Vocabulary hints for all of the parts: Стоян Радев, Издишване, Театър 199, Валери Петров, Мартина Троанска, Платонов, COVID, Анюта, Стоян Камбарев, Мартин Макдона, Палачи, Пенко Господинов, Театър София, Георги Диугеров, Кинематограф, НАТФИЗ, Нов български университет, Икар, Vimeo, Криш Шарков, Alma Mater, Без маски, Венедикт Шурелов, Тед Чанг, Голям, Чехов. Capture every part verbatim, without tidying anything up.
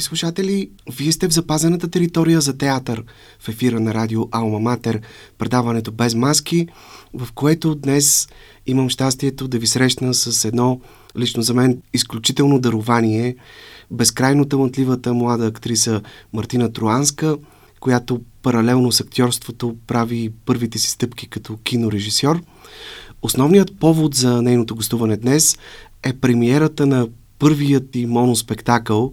Скъпи слушатели, вие сте в запазената територия за театър в ефира на радио Alma Mater, предаването Без маски, в което днес имам щастието да ви срещна с едно, лично за мен, изключително дарование, безкрайно талантливата млада актриса Мартина Троанска, която паралелно с актьорството прави първите си стъпки като кинорежисьор. Основният повод за нейното гостуване днес е премиерата на първият и моноспектакъл,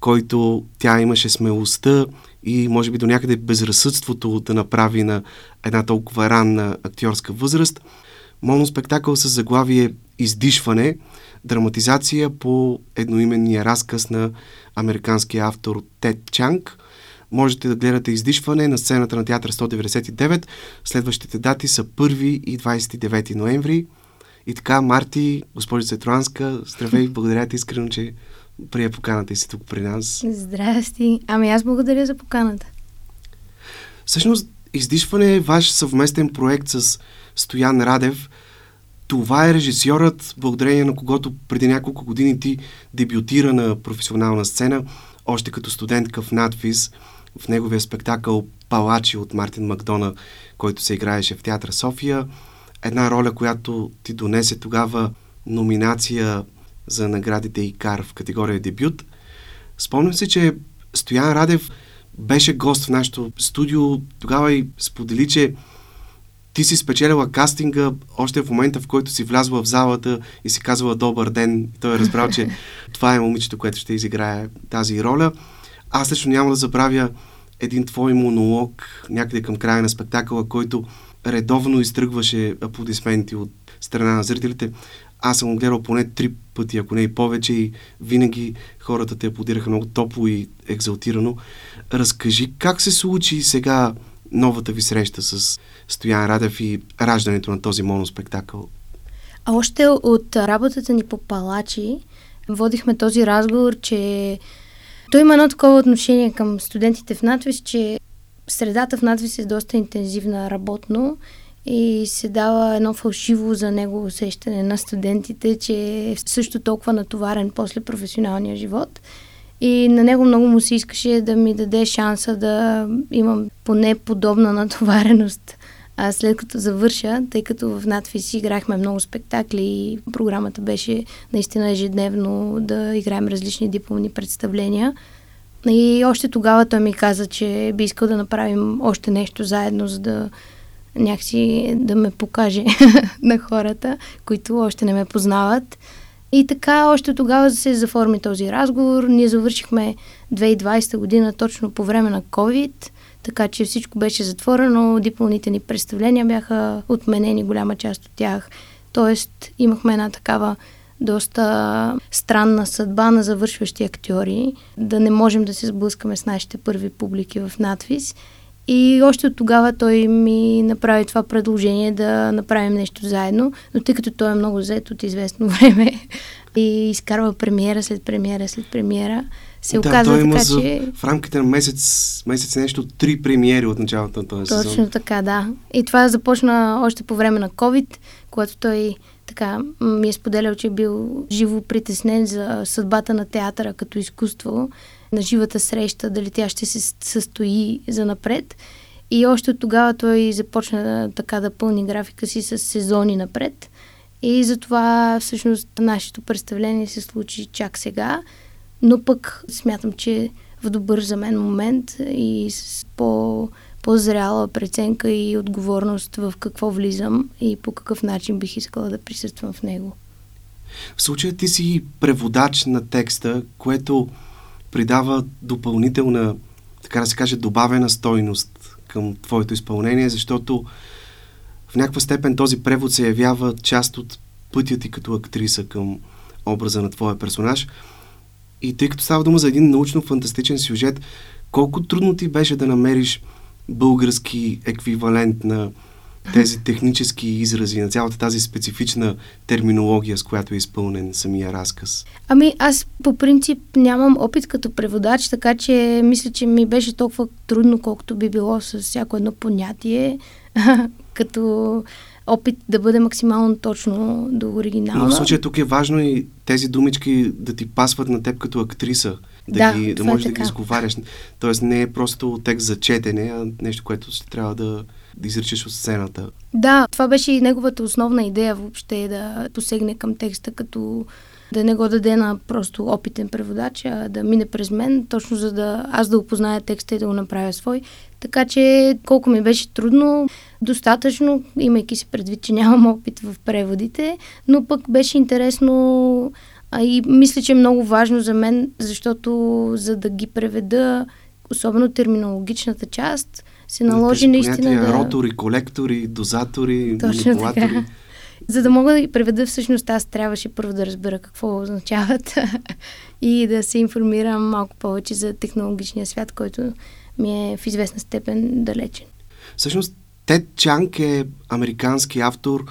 който тя имаше смелостта и може би до някъде безразсъдството да направи на една толкова ранна актьорска възраст. Моноспектакъл с заглавие «Издишване», драматизация по едноименния разказ на американския автор Тед Чанг. Можете да гледате «Издишване» на сцената на Театър сто деветдесет и девет. Следващите дати са първи и двадесет и девети ноември. И така, Марти, госпожица Троанска, здравей, благодаря ти искрено, че прие поканата и си тук при нас. Здрасти. Ами аз благодаря за поканата. Всъщност, «Издишване» е ваш съвместен проект с Стоян Радев. Това е режисьорът, благодарение на когото преди няколко години ти дебютира на професионална сцена, още като студентка в НАТФИЗ, в неговия спектакъл «Палачи» от Мартин Макдона, който се играеше в Театър София. Една роля, която ти донесе тогава номинация за наградите Икар в категория дебют. Спомням се, че Стоян Радев беше гост в нашото студио. Тогава и сподели, че ти си спечелила кастинга още в момента, в който си влязла в залата и си казвала «Добър ден». Той е разбрал, че това е момичето, което ще изиграе тази роля. Аз лично няма да забравя един твой монолог някъде към края на спектакъла, който редовно изтръгваше аплодисменти от страна на зрителите. Аз съм гледал поне три пъти, ако не и повече, и винаги хората те аплодираха много топло и екзалтирано. Разкажи как се случи сега новата ви среща с Стоян Радев и раждането на този моноспектакъл? А още от работата ни по Палачи водихме този разговор, че той има едно такова отношение към студентите в НАТФИЗ, че средата в НАТФИЗ е доста интензивна работно и се дава едно фалшиво за него усещане на студентите, че е също толкова натоварен после професионалния живот. И на него много му се искаше да ми даде шанса да имам поне подобна натовареност а след като завърша, тъй като в НАТФИЗ играхме много спектакли и програмата беше наистина ежедневно да играем различни дипломни представления. И още тогава той ми каза, че би искал да направим още нещо заедно, за да някакси да ме покаже на хората, които още не ме познават. И така още тогава се заформи този разговор. Ние завършихме две хиляди и двадесета година точно по време на COVID, така че всичко беше затворено, дипломните ни представления бяха отменени, голяма част от тях. Тоест имахме една такава доста странна съдба на завършващи актьори, да не можем да се сблъскаме с нашите първи публики в НАТФИЗ. И още от тогава той ми направи това предложение да направим нещо заедно, но тъй като той е много зает от известно време и изкарва премиера след премиера след премиера, се да, оказва така, за, че... в рамките на месец, месец нещо, три премиери от началото на този сезон. Точно така, да. И това започна още по време на COVID, когато той така ми е споделял, че е бил живо притеснен за съдбата на театъра като изкуство, на живата среща, дали тя ще се състои занапред. И още от тогава той започна така да пълни графика си с сезони напред. И затова всъщност нашето представление се случи чак сега. Но пък смятам, че в добър за мен момент и с по... по-зряла преценка и отговорност в какво влизам и по какъв начин бих искала да присъствам в него. В случая ти си преводач на текста, което придава допълнителна, така да се каже, добавена стойност към твоето изпълнение, защото в някаква степен този превод се явява част от пътя ти като актриса към образа на твоя персонаж. И тъй като става дума за един научно-фантастичен сюжет, колко трудно ти беше да намериш български еквивалент на тези технически изрази, на цялата тази специфична терминология, с която е изпълнен самия разказ? Ами аз по принцип нямам опит като преводач, така че мисля, че ми беше толкова трудно, колкото би било с всяко едно понятие, като опит да бъде максимално точно до оригинала. Но в случая тук е важно и тези думички да ти пасват на теб като актриса. да, да, ги, да можеш е да ги изговаряш. Тоест не е просто текст за четене, а нещо, което ще трябва да, да изречеш от сцената. Да, това беше и неговата основна идея въобще, да посегне към текста, като да не го даде на просто опитен преводач, а да мине през мен, точно за да аз да опозная текста и да го направя свой. Така че колко ми беше трудно, достатъчно, имайки се предвид, че нямам опит в преводите, но пък беше интересно а и мисля, че е много важно за мен, защото за да ги преведа, особено терминологичната част, се наложи да, наистина понятия, да... Ротори, колектори, дозатори, точно манипулатори. Така. За да мога да ги преведа, всъщност аз трябваше първо да разбера какво означават и да се информирам малко повече за технологичния свят, който ми е в известна степен далечен. Всъщност Тед Чанг е американски автор,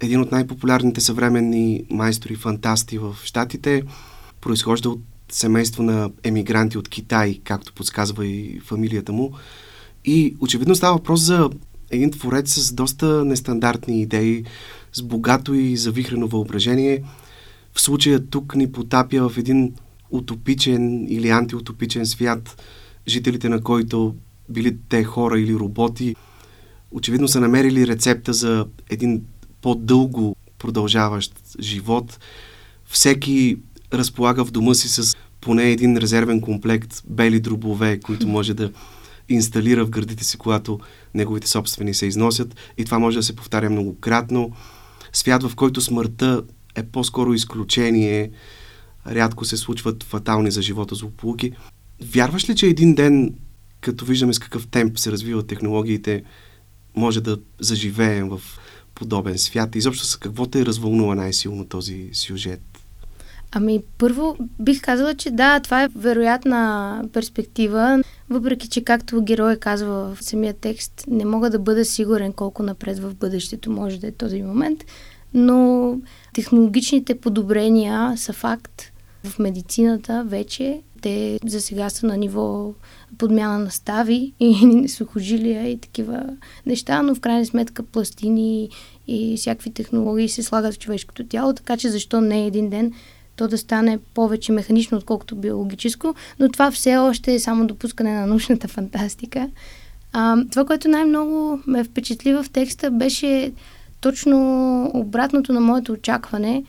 един от най-популярните съвременни майстори фантасти в Щатите. Произхожда от семейство на емигранти от Китай, както подсказва и фамилията му. И очевидно става въпрос за един творец с доста нестандартни идеи, с богато и завихрено въображение. В случая тук ни потапя в един утопичен или антиутопичен свят, жителите на който, били те хора или роботи, очевидно са намерили рецепта за един по-дълго продължаващ живот. Всеки разполага в дома си с поне един резервен комплект бели дробове, които може да инсталира в гърдите си, когато неговите собствени се износят. И това може да се повтаря многократно. Свят, в който смъртта е по-скоро изключение. Рядко се случват фатални за живота злополуки. Вярваш ли, че един ден, като виждаме с какъв темп се развиват технологиите, може да заживеем в подобен свят? Изобщо с какво те развълнува най-силно този сюжет? Ами първо бих казала, че да, това е вероятна перспектива, въпреки че както герой казва в самия текст, не мога да бъда сигурен колко напред в бъдещето може да е този момент, но технологичните подобрения са факт в медицината вече. Те за сега са на ниво подмяна на стави и сухожилия и такива неща, но в крайна сметка пластини и всякакви технологии се слагат в човешкото тяло, така че защо не един ден то да стане повече механично, отколкото биологическо, но това все още е само допускане на научната фантастика. А, това, което най-много ме впечатли в текста, беше точно обратното на моето очакване,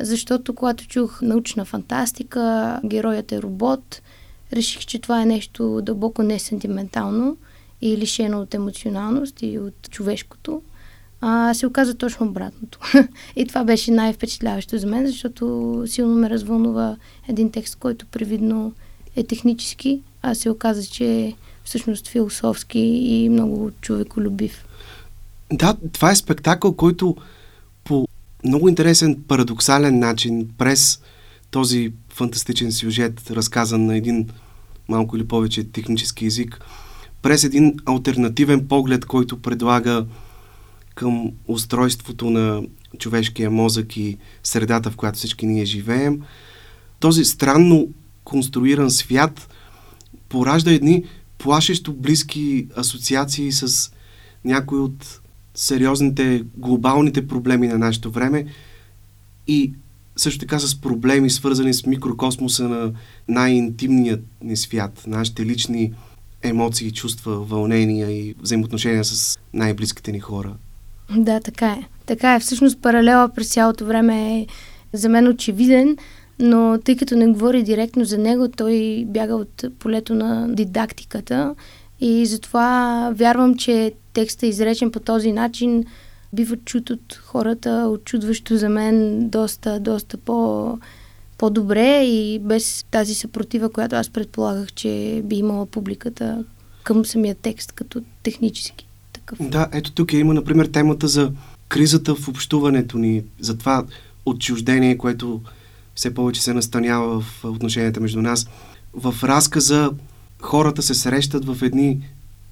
защото когато чух научна фантастика, героят е робот, реших, че това е нещо дълбоко несентиментално и лишено от емоционалност и от човешкото. А се оказа точно обратното. И това беше най-впечатляващо за мен, защото силно ме развълнува един текст, който привидно е технически, а се оказа, че е всъщност философски и много човеколюбив. Да, това е спектакъл, който по много интересен, парадоксален начин през този фантастичен сюжет, разказан на един малко или повече технически език, през един алтернативен поглед, който предлага към устройството на човешкия мозък и средата, в която всички ние живеем. Този странно конструиран свят поражда едни плашещо близки асоциации с някои от сериозните, глобалните проблеми на нашето време и също така с проблеми, свързани с микрокосмоса на най-интимният ни свят, нашите лични емоции, чувства, вълнения и взаимоотношения с най-близките ни хора. Да, така е. Така е. Всъщност паралела през цялото време е за мен очевиден, но тъй като не говори директно за него, той бяга от полето на дидактиката и затова вярвам, че текстът, изречен по този начин, бива чут от хората, очудващо за мен доста, доста по, по-добре и без тази съпротива, която аз предполагах, че би имала публиката към самия текст като технически. Да, ето тук е, има, например, темата за кризата в общуването ни, за това отчуждение, което все повече се настанява в отношенията между нас. В разказа хората се срещат в едни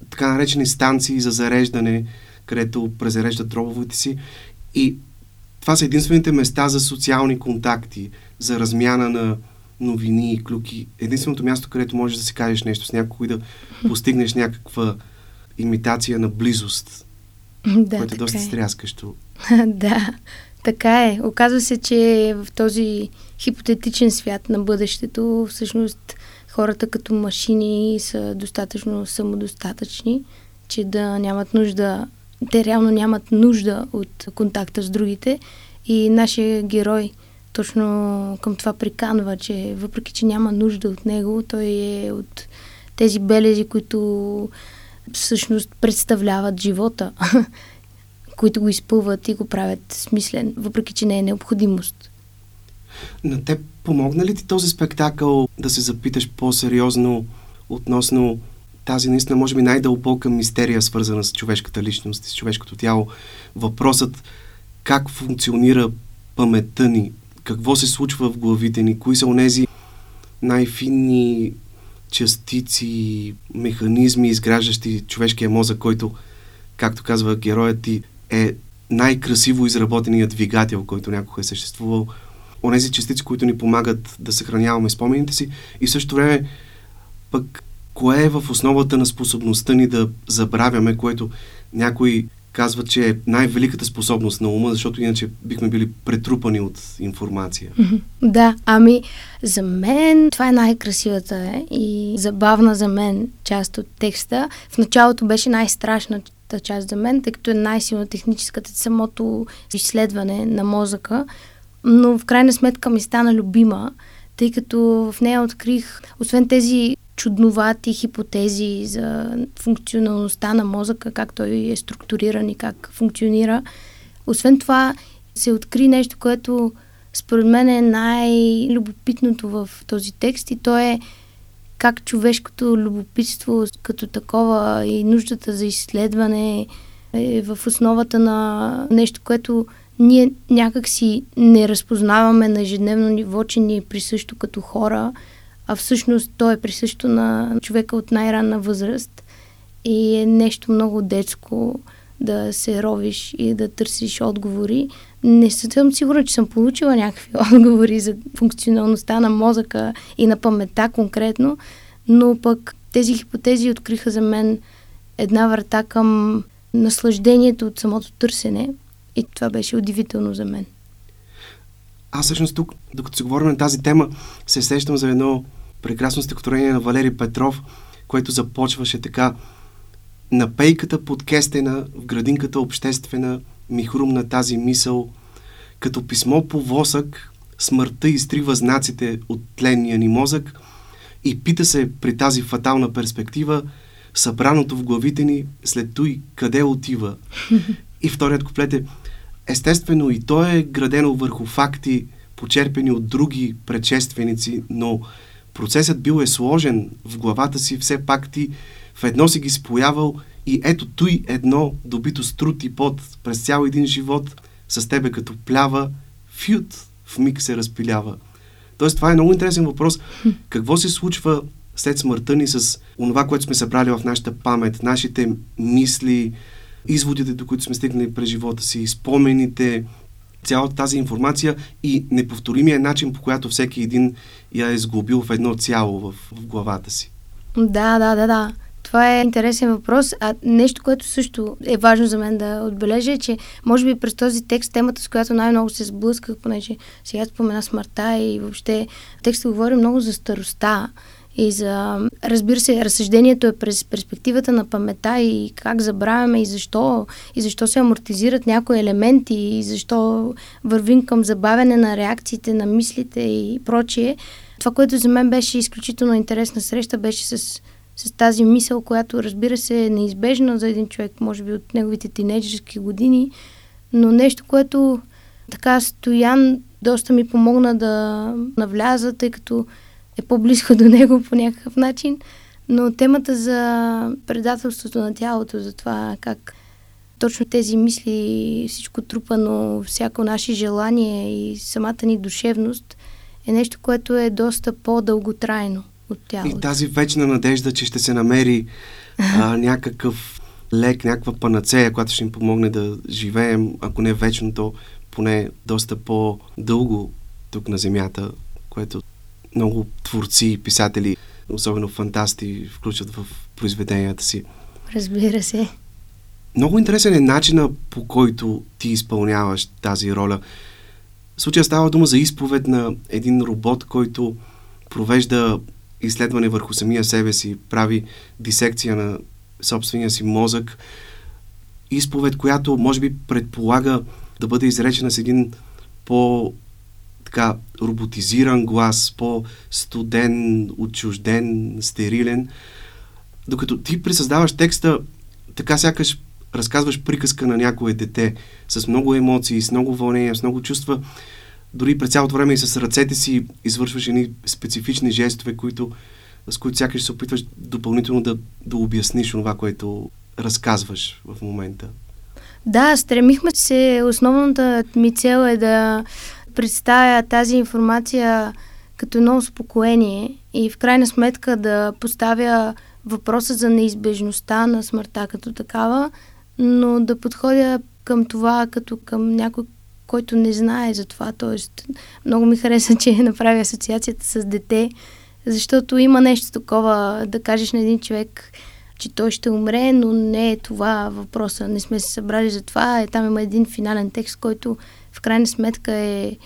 така наречени станции за зареждане, където презареждат дробовете си и това са единствените места за социални контакти, за размяна на новини и клюки. Единственото място, където можеш да си кажеш нещо с някого и да постигнеш някаква имитация на близост, да, което е доста стряскащо. Да, така е. Оказва се, че в този хипотетичен свят на бъдещето всъщност хората като машини са достатъчно самодостатъчни, че да нямат нужда, те реално нямат нужда от контакта с другите. И нашия герой точно към това приканва, че въпреки, че няма нужда от него, той е от тези белези, които всъщност представляват живота, които го изпълват и го правят смислен, въпреки, че не е необходимост. На теб помогна ли ти този спектакъл да се запиташ по-сериозно относно тази наистина, може би, най-дълбока мистерия, свързана с човешката личност и с човешкото тяло? Въпросът как функционира паметта ни, какво се случва в главите ни, кои са онези най-финни частици, механизми, изграждащи човешкия мозък, който, както казва героят ти, е най-красиво изработеният двигател, който някога е съществувал. Онези частици, които ни помагат да съхраняваме спомените си и в същото време пък кое е в основата на способността ни да забравяме, което някой казва, че е най-великата способност на ума, защото иначе бихме били претрупани от информация. Да, ами за мен това е най-красивата е, и забавна за мен част от текста. В началото беше най-страшната част за мен, тъй като е най-силно техническата, самото изследване на мозъка, но в крайна сметка ми стана любима, тъй като в нея открих, освен тези чудновати хипотези за функционалността на мозъка, как той е структуриран и как функционира. Освен това се откри нещо, което според мен е най-любопитното в този текст и то е как човешкото любопитство като такова и нуждата за изследване е в основата на нещо, което ние някак си не разпознаваме на ежедневно ниво, че ни е присъщо като хора, а всъщност то е присъщо на човека от най-ранна възраст и е нещо много детско да се ровиш и да търсиш отговори. Не съм сигурна, че съм получила някакви отговори за функционалността на мозъка и на паметта конкретно, но пък тези хипотези откриха за мен една врата към наслаждението от самото търсене и това беше удивително за мен. Аз всъщност тук, докато си говорим на тази тема, се сещам за едно прекрасно стихотворение на Валери Петров, което започваше така: на пейката подкестена, в градинката обществена, ми хрумна тази мисъл, като писмо по восък, смъртта изтрива знаците от тленния ни мозък и пита се при тази фатална перспектива, събраното в главите ни, след той къде отива? И вторият куплет е: естествено и то е градено върху факти, почерпени от други предшественици, но процесът бил е сложен, в главата си все пак ти в едно си ги споявал и ето той едно, добито с труд и пот през цял един живот, с тебе като плява, фют, вмиг се разпилява. Тоест това е много интересен въпрос. Какво се случва след смъртта ни с онова, което сме събрали в нашата памет, нашите мисли, изводите, до които сме стигнали през живота си, спомените, цялата тази информация и неповторимия начин, по която всеки един я е сглобил в едно цяло в, в главата си. Да, да, да, да. Това е интересен въпрос. А нещо, което също е важно за мен да отбележа, е, че може би през този текст, темата, с която най-много се сблъсках, понеже сега спомена смъртта и въобще текстът говори много за старостта. И за, разбира се, разсъждението е през перспективата на паметта и как забравяме и защо, и защо се амортизират някои елементи и защо вървим към забавяне на реакциите, на мислите и прочие. Това, което за мен беше изключително интересна среща, беше с, с тази мисъл, която, разбира се, е неизбежна за един човек, може би от неговите тинейджерски години, но нещо, което така Стоян доста ми помогна да навляза, тъй като е по-близко до него по някакъв начин, но темата за предателството на тялото, за това как точно тези мисли, всичко трупано, всяко наше желание и самата ни душевност е нещо, което е доста по-дълготрайно от тялото. И тази вечна надежда, че ще се намери а, някакъв лек, някаква панацея, която ще им помогне да живеем, ако не вечно, то поне доста по-дълго тук на земята, което много творци и писатели, особено фантасти, включват в произведенията си. Разбира се. Много интересен е начина, по който ти изпълняваш тази роля. В случая става дума за изповед на един робот, който провежда изследване върху самия себе си, прави дисекция на собствения си мозък. Изповед, която може би предполага да бъде изречена с един по- така роботизиран глас, по-студен, отчужден, стерилен. Докато ти пресъздаваш текста, така сякаш разказваш приказка на някое дете, с много емоции, с много вълнения, с много чувства. Дори през цялото време и с ръцете си извършваш едни специфични жестове, които, с които сякаш се опитваш допълнително да, да обясниш това, което разказваш в момента. Да, стремихме се. Основната ми цел е да представя тази информация като едно успокоение и в крайна сметка да поставя въпроса за неизбежността на смъртта като такава, но да подходя към това като към някой, който не знае за това. Тоест, много ми хареса, че направи асоциацията с дете, защото има нещо такова да кажеш на един човек, че той ще умре, но не е това въпроса. Не сме се събрали за това. Е, там има един финален текст, който в крайна сметка е,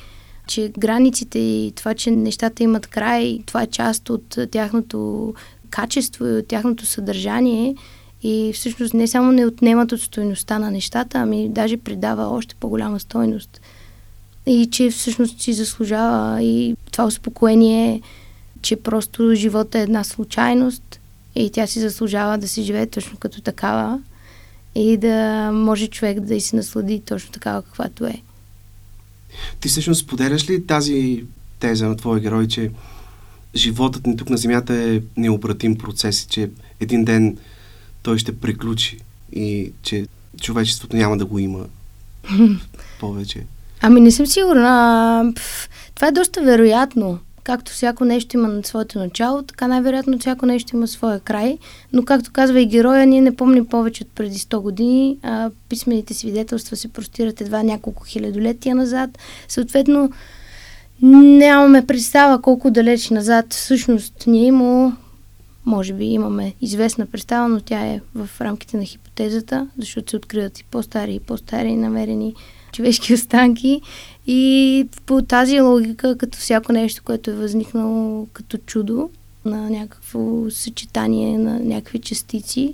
че границите и това, че нещата имат край, това е част от тяхното качество и от тяхното съдържание и всъщност не само не отнемат от стойността на нещата, ами даже придава още по-голяма стойност. И че всъщност си заслужава и това успокоение, че просто живота е една случайност и тя си заслужава да се живее точно като такава и да може човек да и се наслади точно такава, каквато е. Ти всъщност споделяш ли тази теза на твоя герой, че животът ни тук на земята е необратим процес, че един ден той ще приключи и че човечеството няма да го има повече? Ами не съм сигурна. Това е доста вероятно. Както всяко нещо има на своето начало, така най-вероятно всяко нещо има своя край. Но както казва и героя, ние не помним повече от преди сто години. А писмените свидетелства се простират едва няколко хилядолетия назад. Съответно, нямаме представа колко далеч назад всъщност ни е имало. Може би имаме известна представа, но тя е в рамките на хипотезата, защото се откриват и по-стари и по-стари намерени човешки останки. И по тази логика, като всяко нещо, което е възникнало като чудо на някакво съчетание на някакви частици,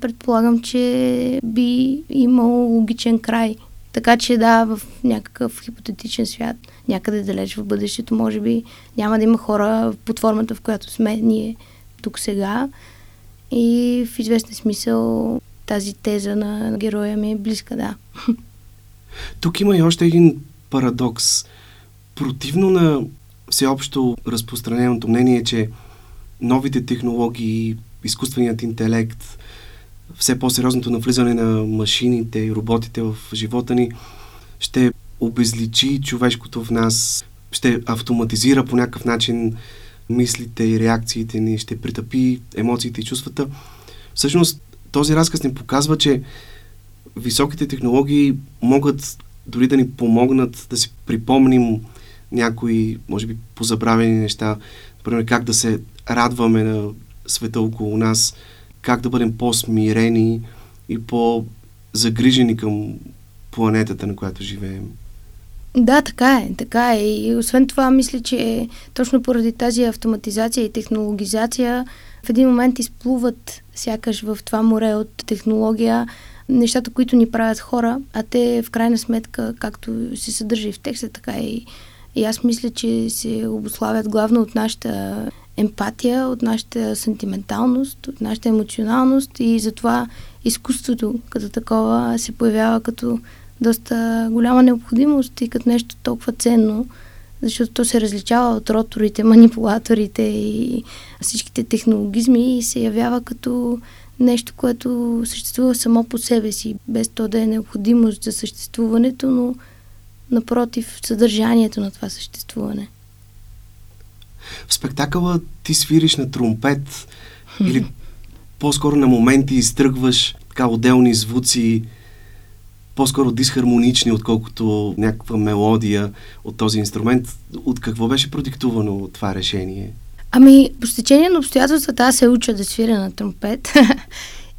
предполагам, че би имало логичен край. Така че да, в някакъв хипотетичен свят, някъде далеч в бъдещето, може би няма да има хора под формата, в която сме ние тук сега. И в известен смисъл тази теза на героя ми е близка, да. Тук има и още един парадокс. Противно на всеобщо разпространеното мнение, че новите технологии, изкуственият интелект, все по-сериозното навлизане на машините и роботите в живота ни ще обезличи човешкото в нас, ще автоматизира по някакъв начин мислите и реакциите ни, ще притъпи емоциите и чувствата. Всъщност, този разказ ни показва, че високите технологии могат дори да ни помогнат да си припомним някои, може би, позабравени неща, например, как да се радваме на света около нас, как да бъдем по-смирени и по-загрижени към планетата, на която живеем. Да, така е, така е. И освен това, мисля, че точно поради тази автоматизация и технологизация в един момент изплуват сякаш в това море от технология нещата, които ни правят хора, а те в крайна сметка, както се съдържа и в текста, така и, и аз мисля, че се обуславят главно от нашата емпатия, от нашата сантименталност, от нашата емоционалност и затова изкуството като такова се появява като доста голяма необходимост и като нещо толкова ценно, защото то се различава от роторите, манипулаторите и всичките технологизми и се явява като нещо, което съществува само по себе си, без то да е необходимост за съществуването, но напротив, съдържанието на това съществуване. В спектакъла ти свириш на тромпет или по-скоро на моменти изтръгваш така отделни звуци, по-скоро дисхармонични, отколкото някаква мелодия от този инструмент. От какво беше продиктувано това решение? Ами, по стечение на обстоятелствата аз се уча да свиря на тромпет.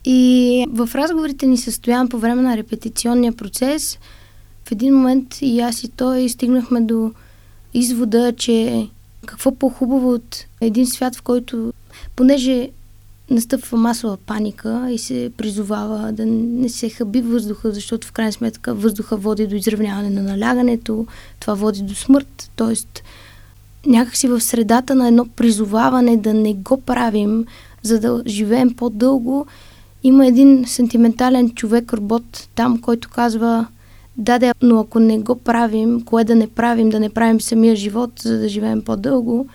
И в разговорите ни със Стоян по време на репетиционния процес, в един момент и аз и той стигнахме до извода, че Какво по-хубаво от един свят, в който, понеже настъпва масова паника и се призовава да не се хаби въздуха, защото в крайна сметка въздуха води до изравняване на налягането, това води до смърт, т.е. някакси в средата на едно призоваване да не го правим, за да живеем по-дълго, има един сантиментален човек-робот там, който казва: да, да, но ако не го правим, кое да не правим, да не правим самия живот, за да живеем по-дълго.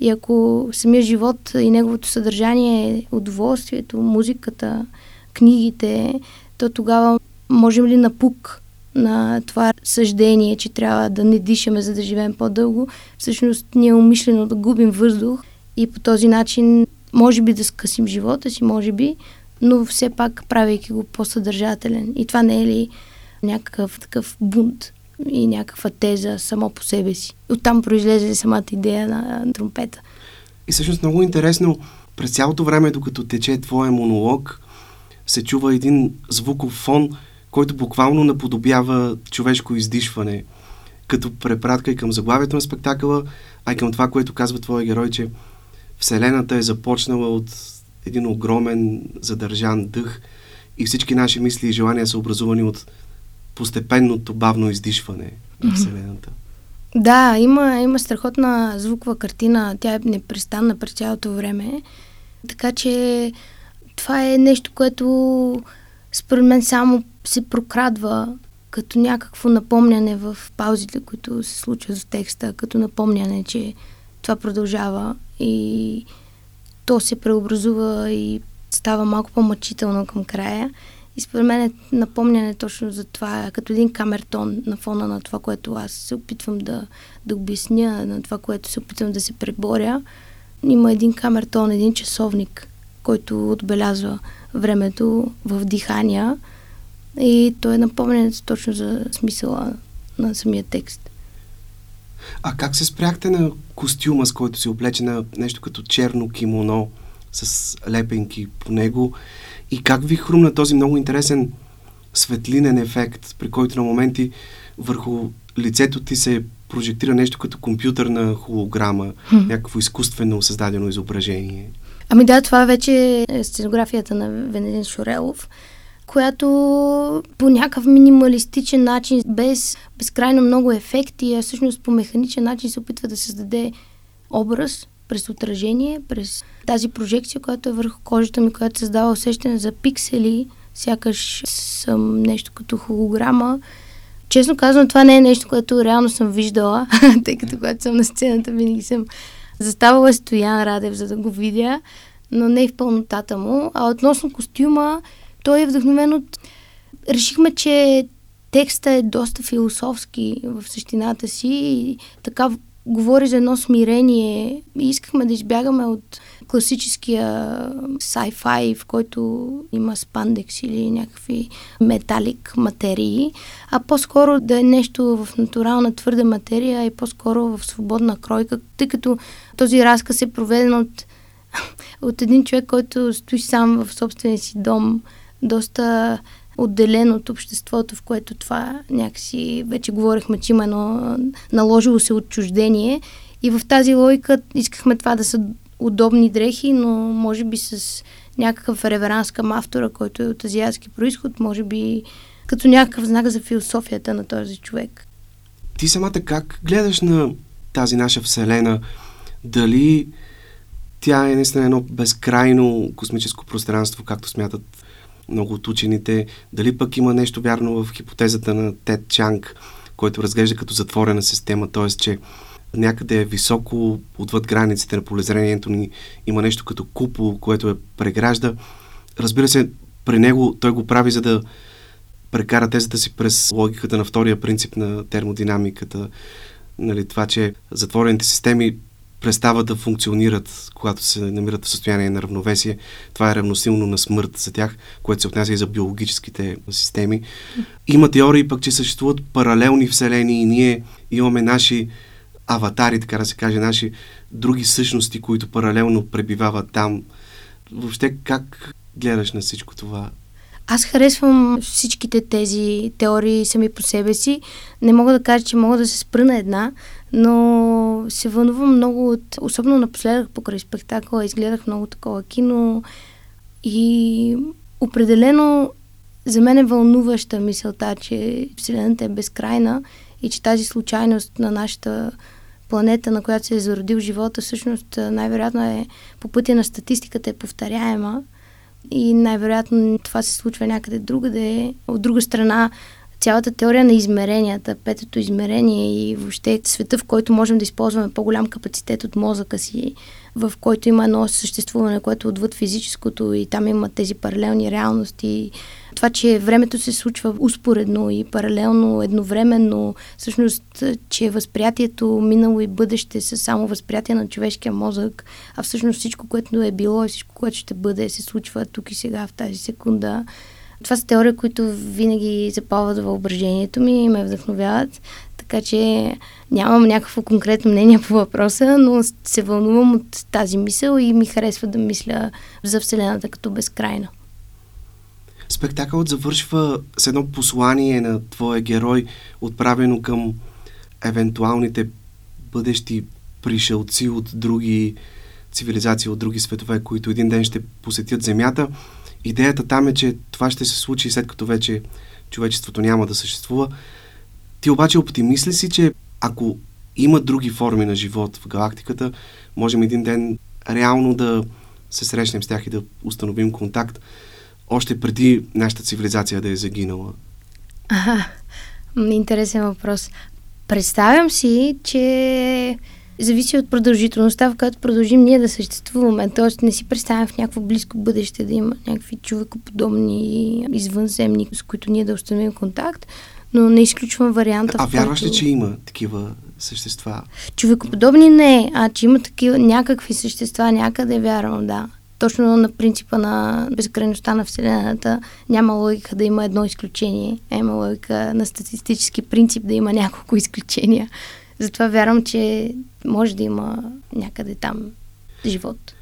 И ако самия живот и неговото съдържание е удоволствието, музиката, книгите, то тогава можем ли напук на това съждение, че трябва да не дишаме, за да живеем по-дълго, всъщност ние умишлено да губим въздух и по този начин може би да скъсим живота си, може би, но все пак правейки го по-съдържателен. И това не е ли някакъв такъв бунт и някаква теза само по себе си? Оттам произлезе самата идея на тромпета. И всъщност много интересно, през цялото време, докато тече твоя монолог, се чува един звуков фон, който буквално наподобява човешко издишване, като препратка и към заглавието на спектакъла, а и към това, което казва твоя герой, че Вселената е започнала от един огромен задържан дъх и всички наши мисли и желания са образувани от постепенното бавно издишване на Вселената. Да, има, има страхотна звукова картина, тя е непрестанна през цялото време, така че това е нещо, което според мен само се прокрадва като някакво напомняне в паузите, които се случват в текста, като напомняне, че това продължава и то се преобразува и става малко по-мъчително към края. И според мен е напомняне точно за това, като един камертон на фона на това, което аз се опитвам да, да обясня, на това, което се опитвам да се преборя. Има един камертон, един часовник, който отбелязва времето в дихания и то е напомнянето точно за смисъла на самия текст. А как се спряхте на костюма, с който се облече, на нещо като черно кимоно с лепенки по него? И как ви хрумна този много интересен светлинен ефект, при който на моменти върху лицето ти се прожектира нещо като компютърна холограма, хм. някакво изкуствено създадено изображение? Ами да, това вече е сценографията на Венедикт Шурелов, която по някакъв минималистичен начин, без безкрайно много ефекти, а всъщност по механичен начин се опитва да създаде образ през отражение, през тази прожекция, която е върху кожата ми, която създава усещане за пиксели, сякаш съм нещо като холограма. Честно казвам, това не е нещо, което реално съм виждала, тъй като когато съм на сцената, винаги съм заставала Стоян Радев, за да го видя, но не и в пълнотата му. А относно костюма, той е вдъхновен от... Решихме, че текста е доста философски в същината си и така говори за едно смирение и искахме да избягаме от класическия sci-fi, в който има спандекс или някакви металик материи, а по-скоро да е нещо в натурална твърда материя и по-скоро в свободна кройка, тъй като този разказ е проведен от, от един човек, който стои сам в собствения си дом, доста отделен от обществото, в което това някакси, вече говорихме, че има едно наложило се отчуждение и в тази логика искахме това да са удобни дрехи, но може би с някакъв реверанс към автора, който е от азиатски произход, може би като някакъв знак за философията на този човек. Ти самата как гледаш на тази наша Вселена? Дали тя е наистина едно безкрайно космическо пространство, както смятат много от учените, дали пък има нещо вярно в хипотезата на Тед Чанг, който разглежда като затворена система, т.е. че някъде е високо, отвъд границите на полезрението ни, има нещо като купол, което я прегражда. Разбира се, при него той го прави, за да прекара тезата си през логиката на втория принцип на термодинамиката. Нали, това, че затворените системи престават да функционират, когато се намират в състояние на равновесие. Това е равносилно на смърт за тях, което се отнася и за биологическите системи. Има теории пък, че съществуват паралелни вселени и ние имаме наши аватари, така да се каже, наши други същности, които паралелно пребивават там. Въобще как гледаш на всичко това? Аз харесвам всичките тези теории сами по себе си. Не мога да кажа, че мога да се спра на една, но се вълнувам много от... Особено напоследък покрай спектакъла изгледах много такова кино и определено за мен е вълнуваща мисълта, че Вселената е безкрайна и че тази случайност на нашата планета, на която се е зародил живота, всъщност най-вероятно е по пътя на статистиката е повторяема и най-вероятно това се случва някъде другаде. От друга страна, цялата теория на измеренията, петото измерение и въобще света, в който можем да използваме по-голям капацитет от мозъка си, в който има едно съществуване, което отвъд физическото и там има тези паралелни реалности. Това, че времето се случва успоредно и паралелно, едновременно, всъщност, че възприятието минало и бъдеще са само възприятие на човешкия мозък, а всъщност всичко, което е било и всичко, което ще бъде, се случва тук и сега, в тази секунда. Това са теории, които винаги запалват въображението ми и ме вдъхновяват, така че нямам някакво конкретно мнение по въпроса, но се вълнувам от тази мисъл и ми харесва да мисля за Вселената като безкрайна. Спектакълът завършва с едно послание на твоя герой, отправено към евентуалните бъдещи пришелци от други цивилизации, от други светове, които един ден ще посетят Земята. Идеята там е, че това ще се случи след като вече човечеството няма да съществува. Ти обаче оптимист ли си, че ако има други форми на живот в галактиката, можем един ден реално да се срещнем с тях и да установим контакт още преди нашата цивилизация да е загинала? Аха, интересен въпрос. Представям си, че зависи от продължителността, в която продължим ние да съществуваме. Тоест не си представям в някакво близко бъдеще да има някакви човекоподобни извънземни, с които ние да установим контакт, но не изключвам варианта. А вярваш ли, който... че има такива същества? Човекоподобни не, а че има такива някакви същества някъде, вярвам, да. Точно на принципа на безкрайността на Вселената няма логика да има едно изключение. Има логика на статистически принцип да има няколко изключения. Затова вярвам, че може да има някъде там живот.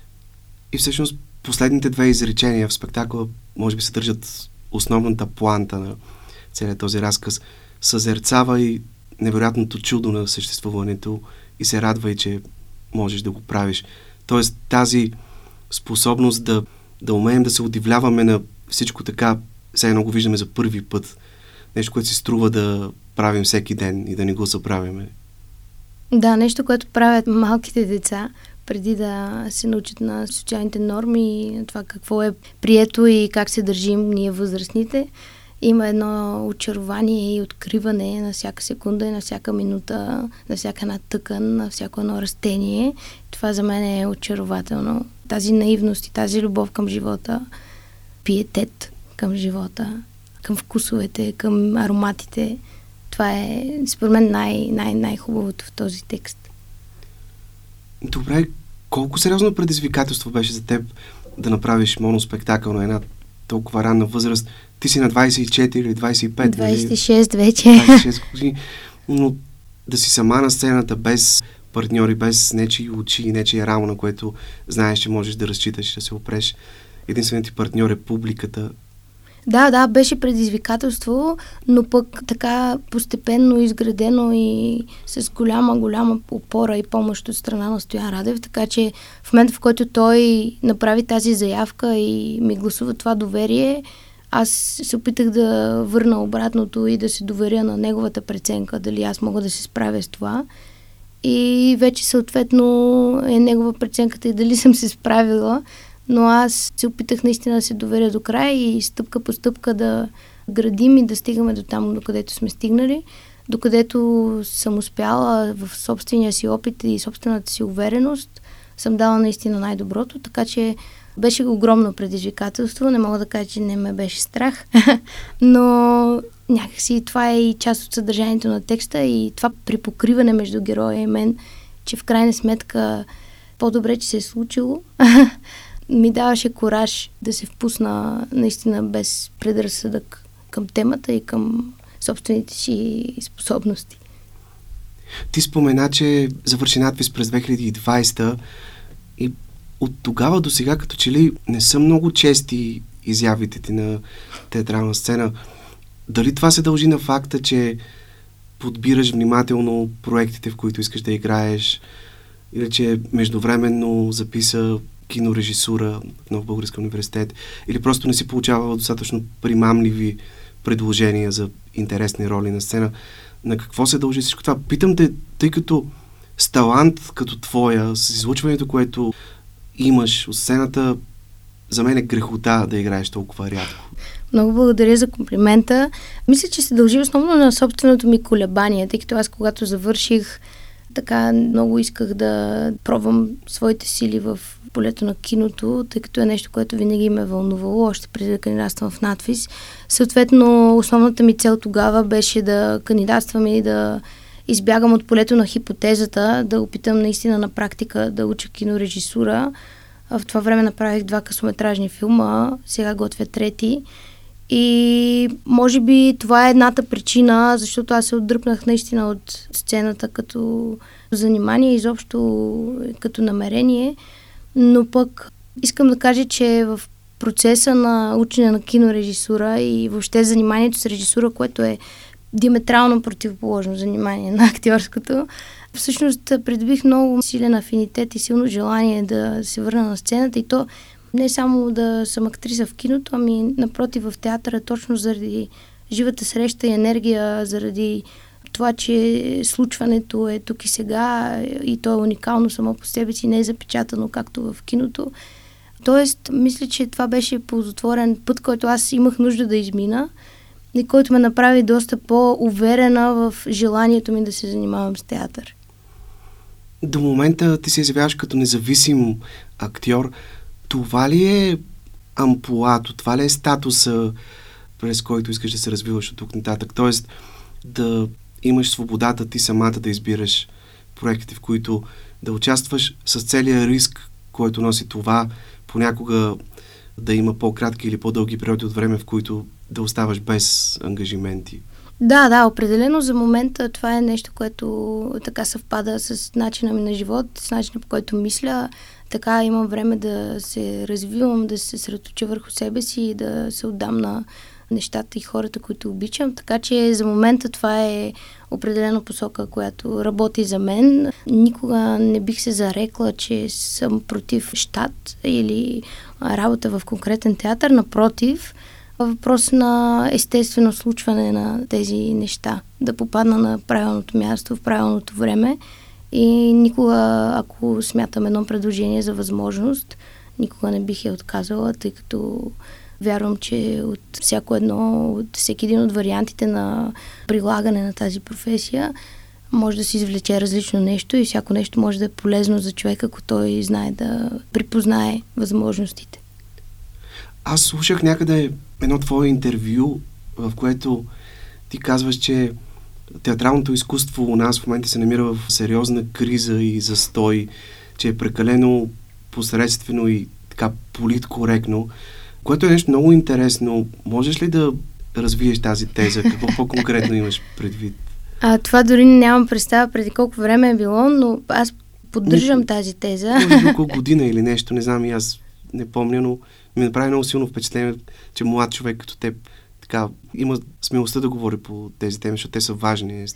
И всъщност последните две изречения в спектакъла може би съдържат основната планта на целият този разказ. Съзерцава и невероятното чудо на съществуването и се радвай, че можеш да го правиш. Тоест тази способност да, да умеем да се удивляваме на всичко така, сега едно го виждаме за първи път. Нещо, което си струва да правим всеки ден и да не го забравяме. Да, нещо, което правят малките деца, преди да се научат на социалните норми и на това какво е прието и как се държим ние възрастните. Има едно очарование и откриване на всяка секунда и на всяка минута, на всяка една тъкан, на всяко едно растение. Това за мен е очарователно. Тази наивност и тази любов към живота, пиетет към живота, към вкусовете, към ароматите. Това е, според мен, най- най- най-хубавото в този текст. Добре, колко сериозно предизвикателство беше за теб да направиш моноспектакъл на една толкова ранна възраст? Ти си на двайсет и четири или двайсет и пет? двайсет и шест или... вече. двайсет и шест години. Но да си сама на сцената, без партньори, без нечии очи и нечия рамо, на което знаеш, че можеш да разчиташ, да се опреш. Единственият ти партньор е публиката. Да, да, беше предизвикателство, но пък така постепенно изградено и с голяма, голяма опора и помощ от страна на Стоян Радев, така че в момента, в който той направи тази заявка и ми гласува това доверие, аз се опитах да върна обратното и да се доверя на неговата преценка, дали аз мога да се справя с това. И вече съответно е негова преценката и дали съм се справила, но аз се опитах наистина да се доверя до края и стъпка по стъпка да градим и да стигаме до там, докъдето сме стигнали, докъдето съм успяла в собствения си опит и собствената си увереност, съм дала наистина най-доброто, така че беше огромно предизвикателство, не мога да кажа, че не ме беше страх, но някакси това е и част от съдържанието на текста и това припокриване между героя и мен, че в крайна сметка по-добре, че се е случило, ми даваше кураж да се впусна наистина без предразсъдък към темата и към собствените си способности. Ти спомена, че завърши НАТФИЗ през две хиляди и двайсета и от тогава до сега като че ли не са много чести изявите ти на театрална сцена. Дали това се дължи на факта, че подбираш внимателно проектите, в които искаш да играеш, или че междувременно записа кинорежисура в Нов български университет, или просто не си получавал достатъчно примамливи предложения за интересни роли на сцена? На какво се дължи всичко това? Питам те, тъй като с талант като твоя, с излучването, което имаш от сцената, за мен е грехота да играеш толкова рядко. Много благодаря за комплимента. Мисля, че се дължи основно на собственото ми колебание, тъй като аз, когато завърших, така много исках да пробвам своите сили в полето на киното, тъй като е нещо, което винаги ме е вълнувало, още преди да кандидатствам в НАТФИЗ. Съответно, основната ми цел тогава беше да кандидатствам и да избягам от полето на хипотезата, да опитам наистина на практика да уча кинорежисура. В това време направих два късометражни филма, сега готвя трети. И може би това е едната причина, защото аз се отдръпнах наистина от сцената като занимание, изобщо като намерение. Но пък искам да кажа, че в процеса на учене на кинорежисура и въобще заниманието с режисура, което е диаметрално противоположно занимание на актьорското, всъщност придобих много силен афинитет и силно желание да се върна на сцената, и то не само да съм актриса в киното, ами напротив в театъра, точно заради живата среща и енергия, заради това, че случването е тук и сега и то е уникално само по себе си, не е запечатано както в киното. Тоест, мисля, че това беше ползотворен път, който аз имах нужда да измина и който ме направи доста по-уверена в желанието ми да се занимавам с театър. До момента ти се изявяваш като независим актьор. Това ли е амплуато, това ли е статуса, през който искаш да се развиваш от тук нататък? Тоест, да имаш свободата ти самата да избираш проектите, в които да участваш, с целия риск, който носи това, понякога да има по-кратки или по-дълги периоди от време, в които да оставаш без ангажименти. Да, да, определено за момента това е нещо, което така съвпада с начина ми на живот, с начина, по който мисля. Така имам време да се развивам, да се съсредоточа върху себе си и да се отдам на нещата и хората, които обичам. Така че за момента това е определена посока, която работи за мен. Никога не бих се зарекла, че съм против щат или работа в конкретен театър. Напротив, въпрос на естествено случване на тези неща. Да попадна на правилното място в правилното време. И никога, ако смятам едно предложение за възможност, никога не бих я отказала, тъй като вярвам, че от всяко едно, от всеки един от вариантите на прилагане на тази професия може да се извлече различно нещо и всяко нещо може да е полезно за човек, ако той знае да припознае възможностите. Аз слушах някъде едно твое интервю, в което ти казваш, че театралното изкуство у нас в момента се намира в сериозна криза и застой, че е прекалено посредствено и така политкоректно, което е нещо много интересно. Можеш ли да развиеш тази теза? Какво по-конкретно имаш предвид? А, това дори нямам представа преди колко време е било, но аз поддържам не, тази теза. Колко година или нещо, не знам и аз не помня, но ми направи много силно впечатление, че млад човек като теб така има смелостта да говори по тези теми, защото те са важни.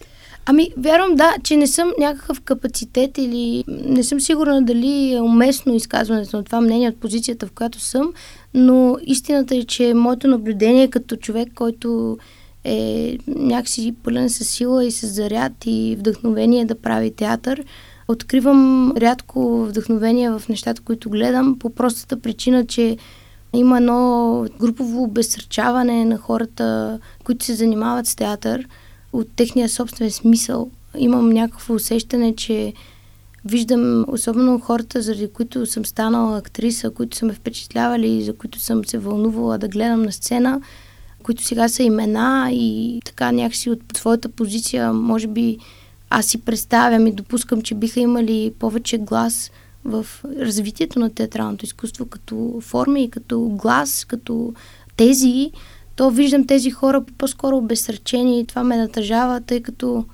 Ами, вярвам, да, че не съм някакъв капацитет или не съм сигурна дали е уместно изказването на това мнение от позицията, в която съм, но истината е, че моето наблюдение като човек, който е някакси пълен със сила и с заряд и вдъхновение да прави театър, откривам рядко вдъхновение в нещата, които гледам, по простата причина, че има едно групово обезсърчаване на хората, които се занимават с театър, от техния собствен смисъл. Имам някакво усещане, че виждам особено хората, заради които съм станала актриса, които са ме впечатлявали и за които съм се вълнувала да гледам на сцена, които сега са имена и така някакси от своята позиция, може би аз си представям и допускам, че биха имали повече глас в развитието на театралното изкуство като форма и като глас, като тези, то виждам тези хора по-скоро обезсърчени и това ме натъжава, тъй като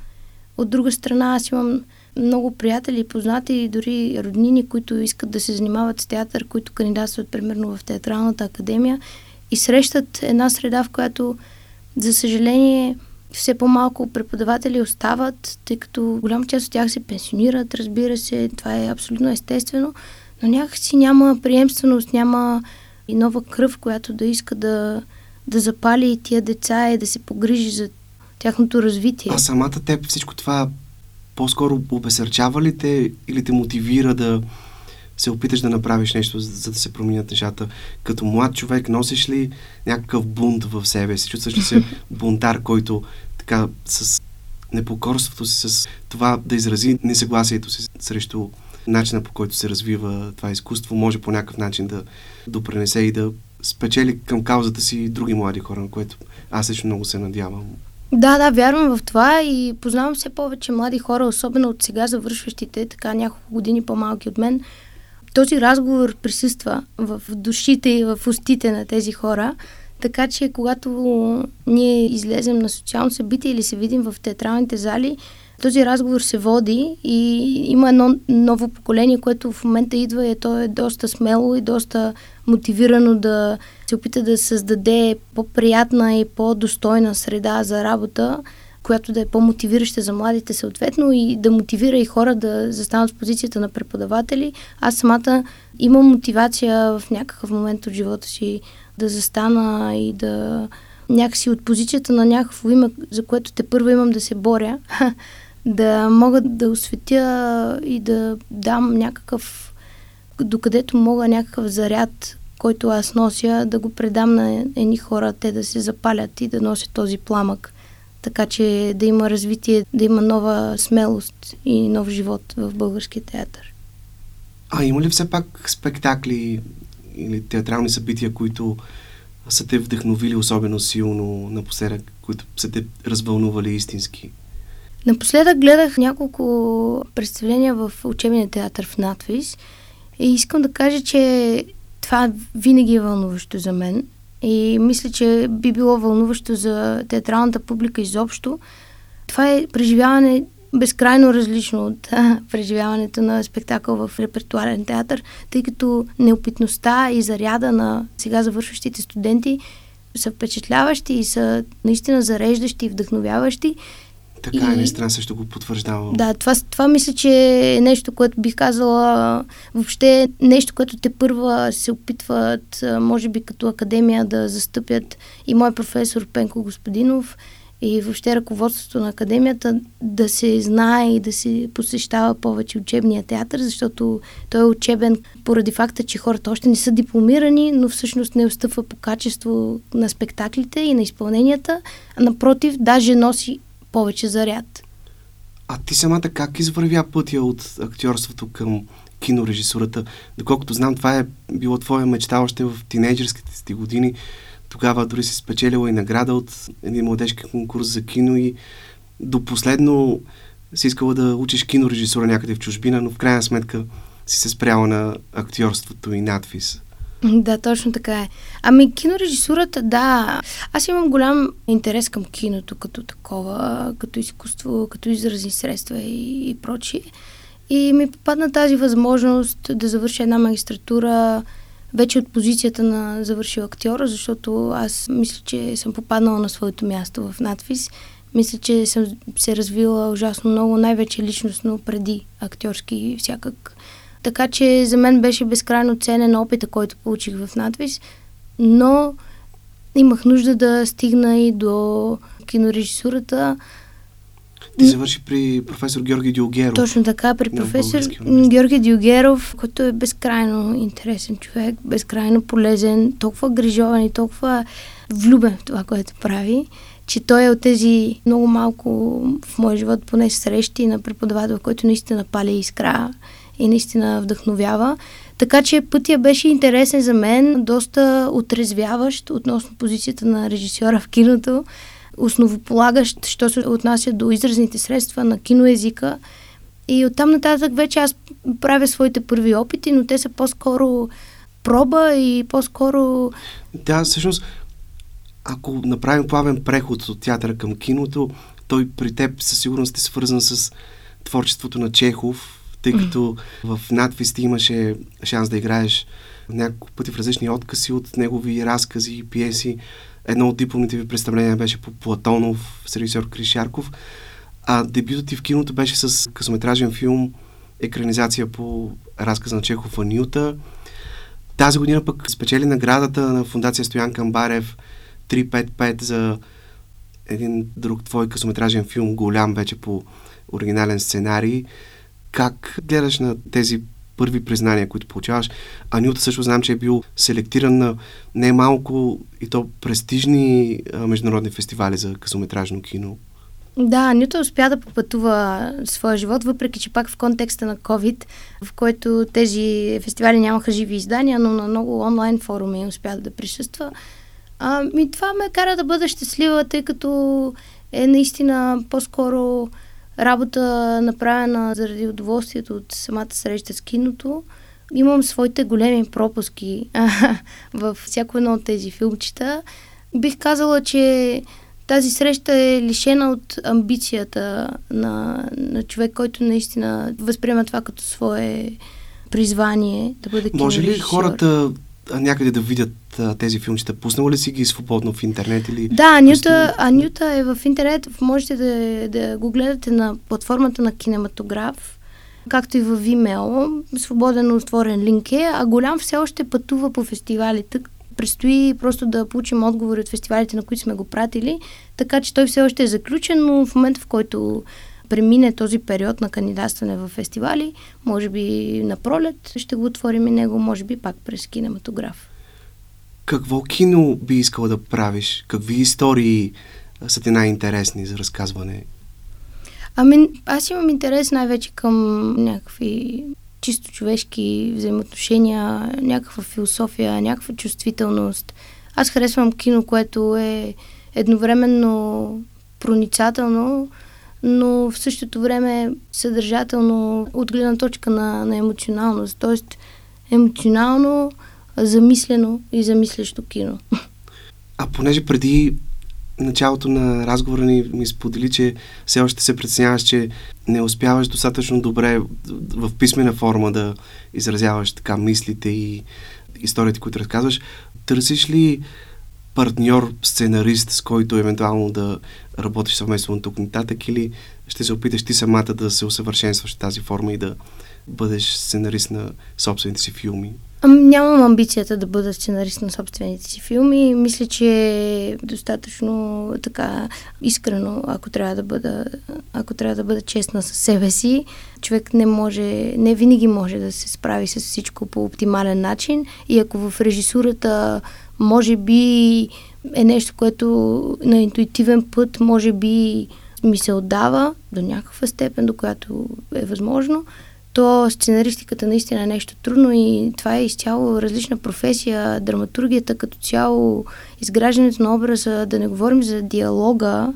от друга страна аз имам много приятели, познати и дори роднини, които искат да се занимават с театър, които кандидатстват примерно в Театралната академия и срещат една среда, в която, за съжаление, все по-малко преподаватели остават, тъй като голяма част от тях се пенсионират, разбира се, това е абсолютно естествено, но някакси няма приемственост, няма и нова кръв, която да иска да, да запали тия деца и да се погрижи за тяхното развитие. А самата теб всичко това по-скоро обесърчава ли те или те мотивира да се опиташ да направиш нещо, за да се променят нещата? Като млад човек носиш ли някакъв бунт в себе си? Чувстваш ли се бунтар, който така с непокорството си, с това да изрази несъгласието си срещу начина, по който се развива това изкуство, може по някакъв начин да допренесе и да спечели към каузата си други млади хора, на което аз лично много се надявам? Да, да, вярвам в това и познавам все повече млади хора, особено от сега завършващите, така няколко години по-малки от мен. Този разговор присъства в душите и в устите на тези хора, така че когато ние излезем на социално събитие или се видим в театралните зали, този разговор се води и има едно ново поколение, което в момента идва и то е доста смело и доста мотивирано да се опита да създаде по-приятна и по-достойна среда за работа, която да е по-мотивираща за младите съответно и да мотивира и хора да застанат в позицията на преподаватели. Аз самата имам мотивация в някакъв момент от живота си да застана и да някакси от позицията на някакво име, за което тепърва имам да се боря, да мога да осветя и да дам някакъв, докъдето мога, някакъв заряд, който аз нося, да го предам на едни хора, те да се запалят и да носят този пламък. Така че да има развитие, да има нова смелост и нов живот в българския театър. А има ли все пак спектакли или театрални събития, които са те вдъхновили особено силно напоследък, които са те развълнували истински? Напоследък гледах няколко представления в учебния театър в НАТФИЗ и искам да кажа, че това винаги е вълнуващо за мен. И мисля, че би било вълнуващо за театралната публика изобщо. Това е преживяване безкрайно различно от преживяването на спектакъл в репертуарен театър, тъй като неопитността и заряда на сега завършващите студенти са впечатляващи и са наистина зареждащи и вдъхновяващи. Така е, наистина също го потвърждавам. Да, това, това мисля, че е нещо, което бих казала, въобще нещо, което те първа се опитват, може би като академия да застъпят и мой професор Пенко Господинов и въобще ръководството на академията да се знае и да се посещава повече учебния театър, защото той е учебен поради факта, че хората още не са дипломирани, но всъщност не отстъпва по качество на спектаклите и на изпълненията, а напротив, даже носи повече заряд. А ти самата как извървя пътя от актьорството към кинорежисурата? Доколкото знам, това е било твоя мечта още в тинейджерските си години. Тогава дори си спечелила и награда от един младежки конкурс за кино и до последно си искала да учиш кинорежисура някъде в чужбина, но в крайна сметка си се спряла на актьорството и НАТФИЗ. Да, точно така е. Ами кинорежисурата, да. Аз имам голям интерес към киното като такова, като изкуство, като изразни средства и, и прочие. И ми попадна тази възможност да завърша една магистратура вече от позицията на завършил актьора, защото аз мисля, че съм попаднала на своето място в НАТФИЗ. Мисля, че съм се развила ужасно много, най-вече личностно преди актьорски и всякак. Така че за мен беше безкрайно ценен опита, който получих в НАТФИЗ, но имах нужда да стигна и до кинорежисурата. Ти завърши при професор Георги Диугеров. Точно така, при професор Георги Диугеров, който е безкрайно интересен човек, безкрайно полезен, толкова грижован и толкова влюбен в това, което прави, че той е от тези много малко в моя живот поне срещи на преподавател, който наистина пали искра и наистина вдъхновява. Така че пътя беше интересен за мен, доста отрезвяващ относно позицията на режисьора в киното, основополагащ, що се отнася до изразните средства на киноезика. И оттам нататък вече аз правя своите първи опити, но те са по-скоро проба и по-скоро... Да, всъщност, ако направим плавен преход от театъра към киното, той при теб със сигурност е свързан с творчеството на Чехов, тъй като в НАТФИЗ ти имаше шанс да играеш няколко пъти в различни откъси от негови разкази и пиеси. Едно от дипломните ви представления беше по Платонов с режисьор Криш Шарков, а дебютът ти в киното беше с късометражен филм, екранизация по разказа на Чехов "Анюта". Тази година пък спечели наградата на фондация Стоян Камбарев триста петдесет и пет за един друг твой късометражен филм "Голям", вече по оригинален сценарий. Как гледаш на тези първи признания, които получаваш? Анюта също знам, че е бил селектиран на немалко и то престижни международни фестивали за късометражно кино. Да, Анюта успя да попътува своя живот, въпреки че пак в контекста на COVID, в който тези фестивали нямаха живи издания, но на много онлайн форуми успя да присъства. А, и това ме кара да бъда щастлива, тъй като е наистина по-скоро работа направена заради удоволствието от самата среща с киното. Имам своите големи пропуски във всяко едно от тези филмчета. Бих казала, че тази среща е лишена от амбицията на, на човек, който наистина възприема това като свое призвание да бъде кинорежисьор. Може ли хората някъде да видят а, тези филмчета? Пуснала ли си ги свободно в интернет? Или да, Анюта, Анюта е в интернет. Можете да, да го гледате на платформата на Кинематограф, както и в Vimeo. Свободен отворен линк е, а Голям все още пътува по фестивалите. Предстои просто да получим отговори от фестивалите, на които сме го пратили, така че той все още е заключен, но в момента, в който премине този период на кандидатстване в фестивали, може би на пролет, ще го отворим и него, може би пак през Кинематограф. Какво кино би искала да правиш? Какви истории са ти най-интересни за разказване? Ами, аз имам интерес най-вече към някакви чисто човешки взаимоотношения, някаква философия, някаква чувствителност. Аз харесвам кино, което е едновременно проницателно, но в същото време съдържателно от гледна точка на, на емоционалност. Тоест емоционално, замислено и замислящо кино. А понеже преди началото на разговора ни ми сподели, че все още се преценяваш, че не успяваш достатъчно добре в писмена форма да изразяваш така мислите и историите, които разказваш. Търсиш ли партньор, сценарист, с който евентуално да работиш съвместно тук нататък, или ще се опиташ ти самата да се усъвършенстваш в тази форма и да бъдеш сценарист на собствените си филми? Нямам амбицията да бъда сценарист на собствените си филми. Мисля, че е достатъчно така искрено, ако трябва да бъда, ако трябва да бъда честна със себе си. Човек не може, не винаги може да се справи с всичко по оптимален начин, и ако в режисурата може би е нещо, което на интуитивен път може би ми се отдава до някаква степен, до която е възможно, то сценаристиката наистина е нещо трудно и това е изцяло различна професия. Драматургията като цяло, изграждането на образа, да не говорим за диалога.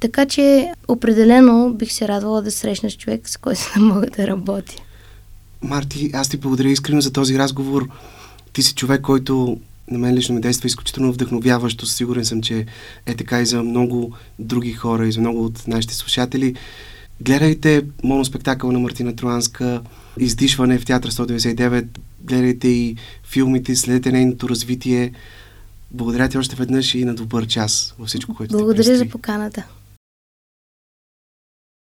Така че определено бих се радвала да срещна с човек, с който не мога да работя. Марти, аз ти благодаря искрено за този разговор. Ти си човек, който на мен лично ми действа изключително вдъхновяващо. Сигурен съм, че е така и за много други хора, и за много от нашите слушатели. Гледайте моноспектакъл на Мартина Троанска, "Издишване" в Театър сто деветдесет и девет, гледайте и филмите, следете нейното развитие. Благодаря ти още веднъж и на добър час във всичко, което сте. Благодаря за поканата.